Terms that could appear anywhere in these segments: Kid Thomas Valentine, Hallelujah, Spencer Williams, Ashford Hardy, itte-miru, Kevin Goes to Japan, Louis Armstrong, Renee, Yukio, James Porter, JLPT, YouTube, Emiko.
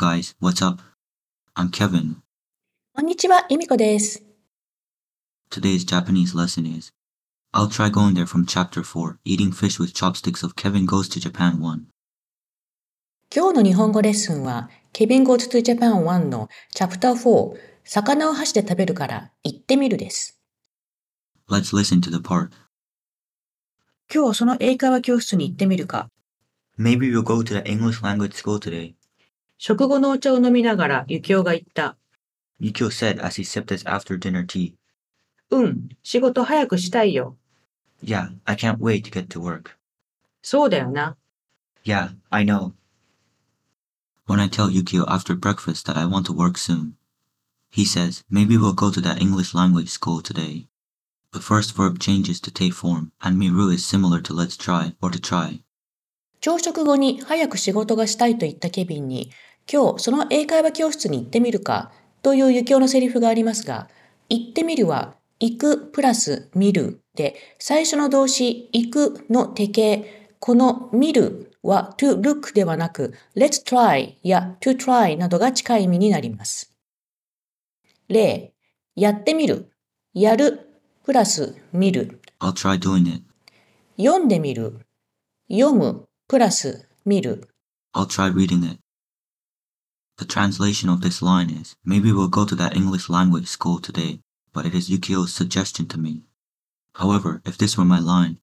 guys, what's up? I'm Kevin. こんにちは, Emiko desu. Today's Japanese lesson is I'll try going there from chapter 4, Eating Fish with Chopsticks of Kevin Goes to Japan 1. 今日の日本語レッスンは Kevin Goes to Japan 1の chapter 4、魚を箸で食べるから行ってみるです。Let's listen to the part. 今日その英会話教室に行ってみるか。Maybe we'll go to the English language school today. 食後のお茶を飲みながら Yukio が言った。Yukio said as he sipped his after-dinner tea. うん、仕事早くしたいよ。Yeah, I can't wait to get to work. そうだよな。Yeah, I know. When I tell Yukio after breakfast that I want to work soon, he says, maybe we'll go to that English language school today. The first verb changes to take form, and miru is similar to let's try or to try. 朝食後に早く仕事がしたいと言ったケビンに、今日その英会話教室に行ってみるかというYukioのセリフがありますが、行ってみるは行くプラス見るで、最初の動詞行くの手形、この見るは to look ではなく let's try や to try などが近い意味になります。例、やってみる、やるプラス見る。I'll try doing it. 読んでみる、読むプラス見る。I'll try reading it. The translation of this line is, maybe we'll go to that English language school today, but it is Yukio's suggestion to me. However, if this were my line,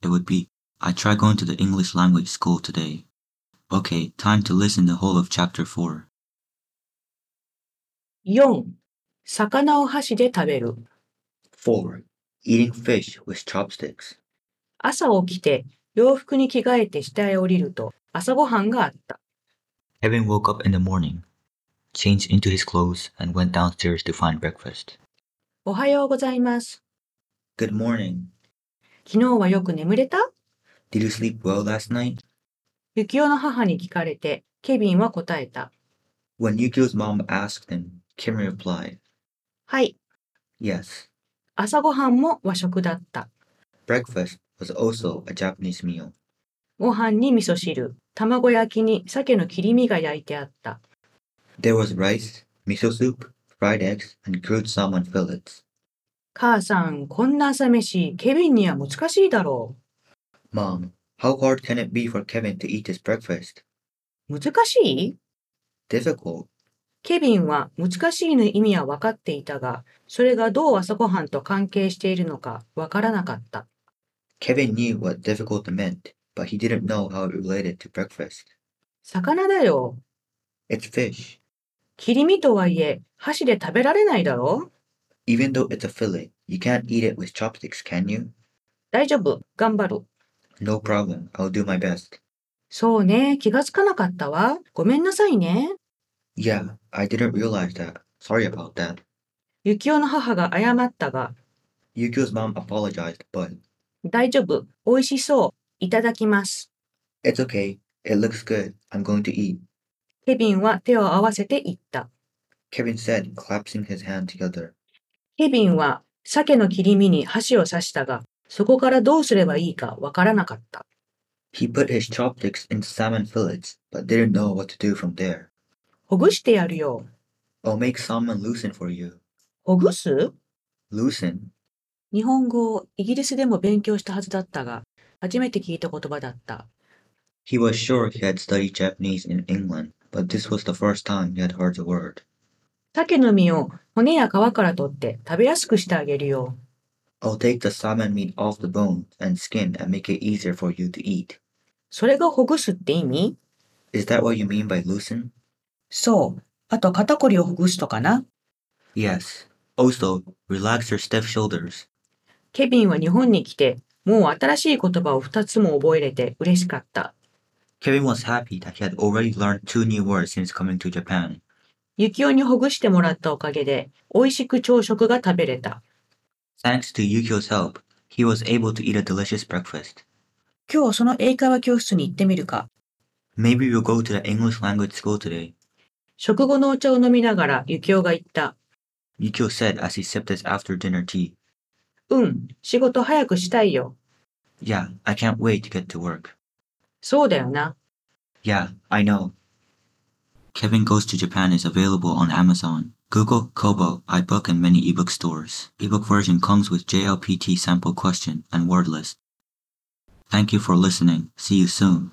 it would be, I try going to the English language school today. Okay, time to listen the whole of chapter 4. 4. 魚を箸で食べる 4. Eating fish with chopsticks. 朝起きて洋服に着替えて下へ降りると朝ごはんがあった。Kevin woke up in the morning, changed into his clothes, and went downstairs to find breakfast. おはようございます。Good morning. 昨日はよく眠れた? Did you sleep well last night? Yukioの母に聞かれて、ケビンは答えた。When Yukio's mom asked him, Kevin replied. はい。Yes. 朝ごはんも和食だった。Breakfast was also a Japanese meal. ご飯に味噌汁。卵焼きに鮭の切り身が焼いてあった。There was rice, miso soup, fried eggs, and grilled salmon fillets. 母さん、こんな朝飯、ケビンには難しいだろう。Mom, how hard can it be for Kevin to eat his breakfast? 難しい? Difficult. ケビンは難しいの意味は分かっていたが、それがどう朝ごはんと関係しているのか分からなかった。Kevin knew what difficult meant.But he didn't know how it related to breakfast. 魚だよ。It's fish. 切り身とはいえ、箸で食べられないだろ。Even though it's a fillet, you can't eat it with chopsticks, can you? 大丈夫、頑張る。No problem, I'll do my best. そうね、気がつかなかったわ。ごめんなさいね。Yeah, I didn't realize that. Sorry about that. Yukioの母が謝ったが。Yukio's mom apologized, but... 大丈夫、美味しそう。いただきます。It's okay. It looks good. I'm going to eat. ケビンは手を合わせて言った。Kevin said, clapping his hand together. ケビンは鮭の切り身に箸を刺したが、そこからどうすればいいかわからなかった。He put his chopsticks into salmon fillets, but didn't know what to do from there. ほぐしてやるよ。I'll make salmon loosen for you. ほぐす? Loosen. 日本語をイギリスでも勉強したはずだったが、初めて聞いた言葉だった。He was sure he had studied Japanese in England, but this was the first time he had heard the word. 鮭の身を骨や皮から取って食べやすくしてあげるよ。I'll take the salmon meat off the bone and skin and make it easier for you to eat. それがほぐすって意味? Is that what you mean by loosen? そう。あと肩こりをほぐすとかな? Yes. Also, relax your stiff shoulders. ケビンは日本に来て、もう新しい言葉を2つも覚えれて嬉しかった。Kevin was happy that he had already learned 2 new words since coming to Japan. Yukio にほぐしてもらったおかげで、美味しく朝食が食べれた。Thanks to Yukio's help, he was able to eat a delicious breakfast. 今日その英会話教室に行ってみるか。Maybe we'll go to the English language school today. 食後のお茶を飲みながら Yukio が言った。Yukio said as he sipped his after-dinner tea. うん、仕事早くしたいよ。Yeah, I can't wait to get to work. そうだよな。Yeah, I know. Kevin Goes to Japan is available on Amazon, Google, Kobo, iBook, and many ebook stores. Ebook version comes with JLPT sample question and word list. Thank you for listening. See you soon.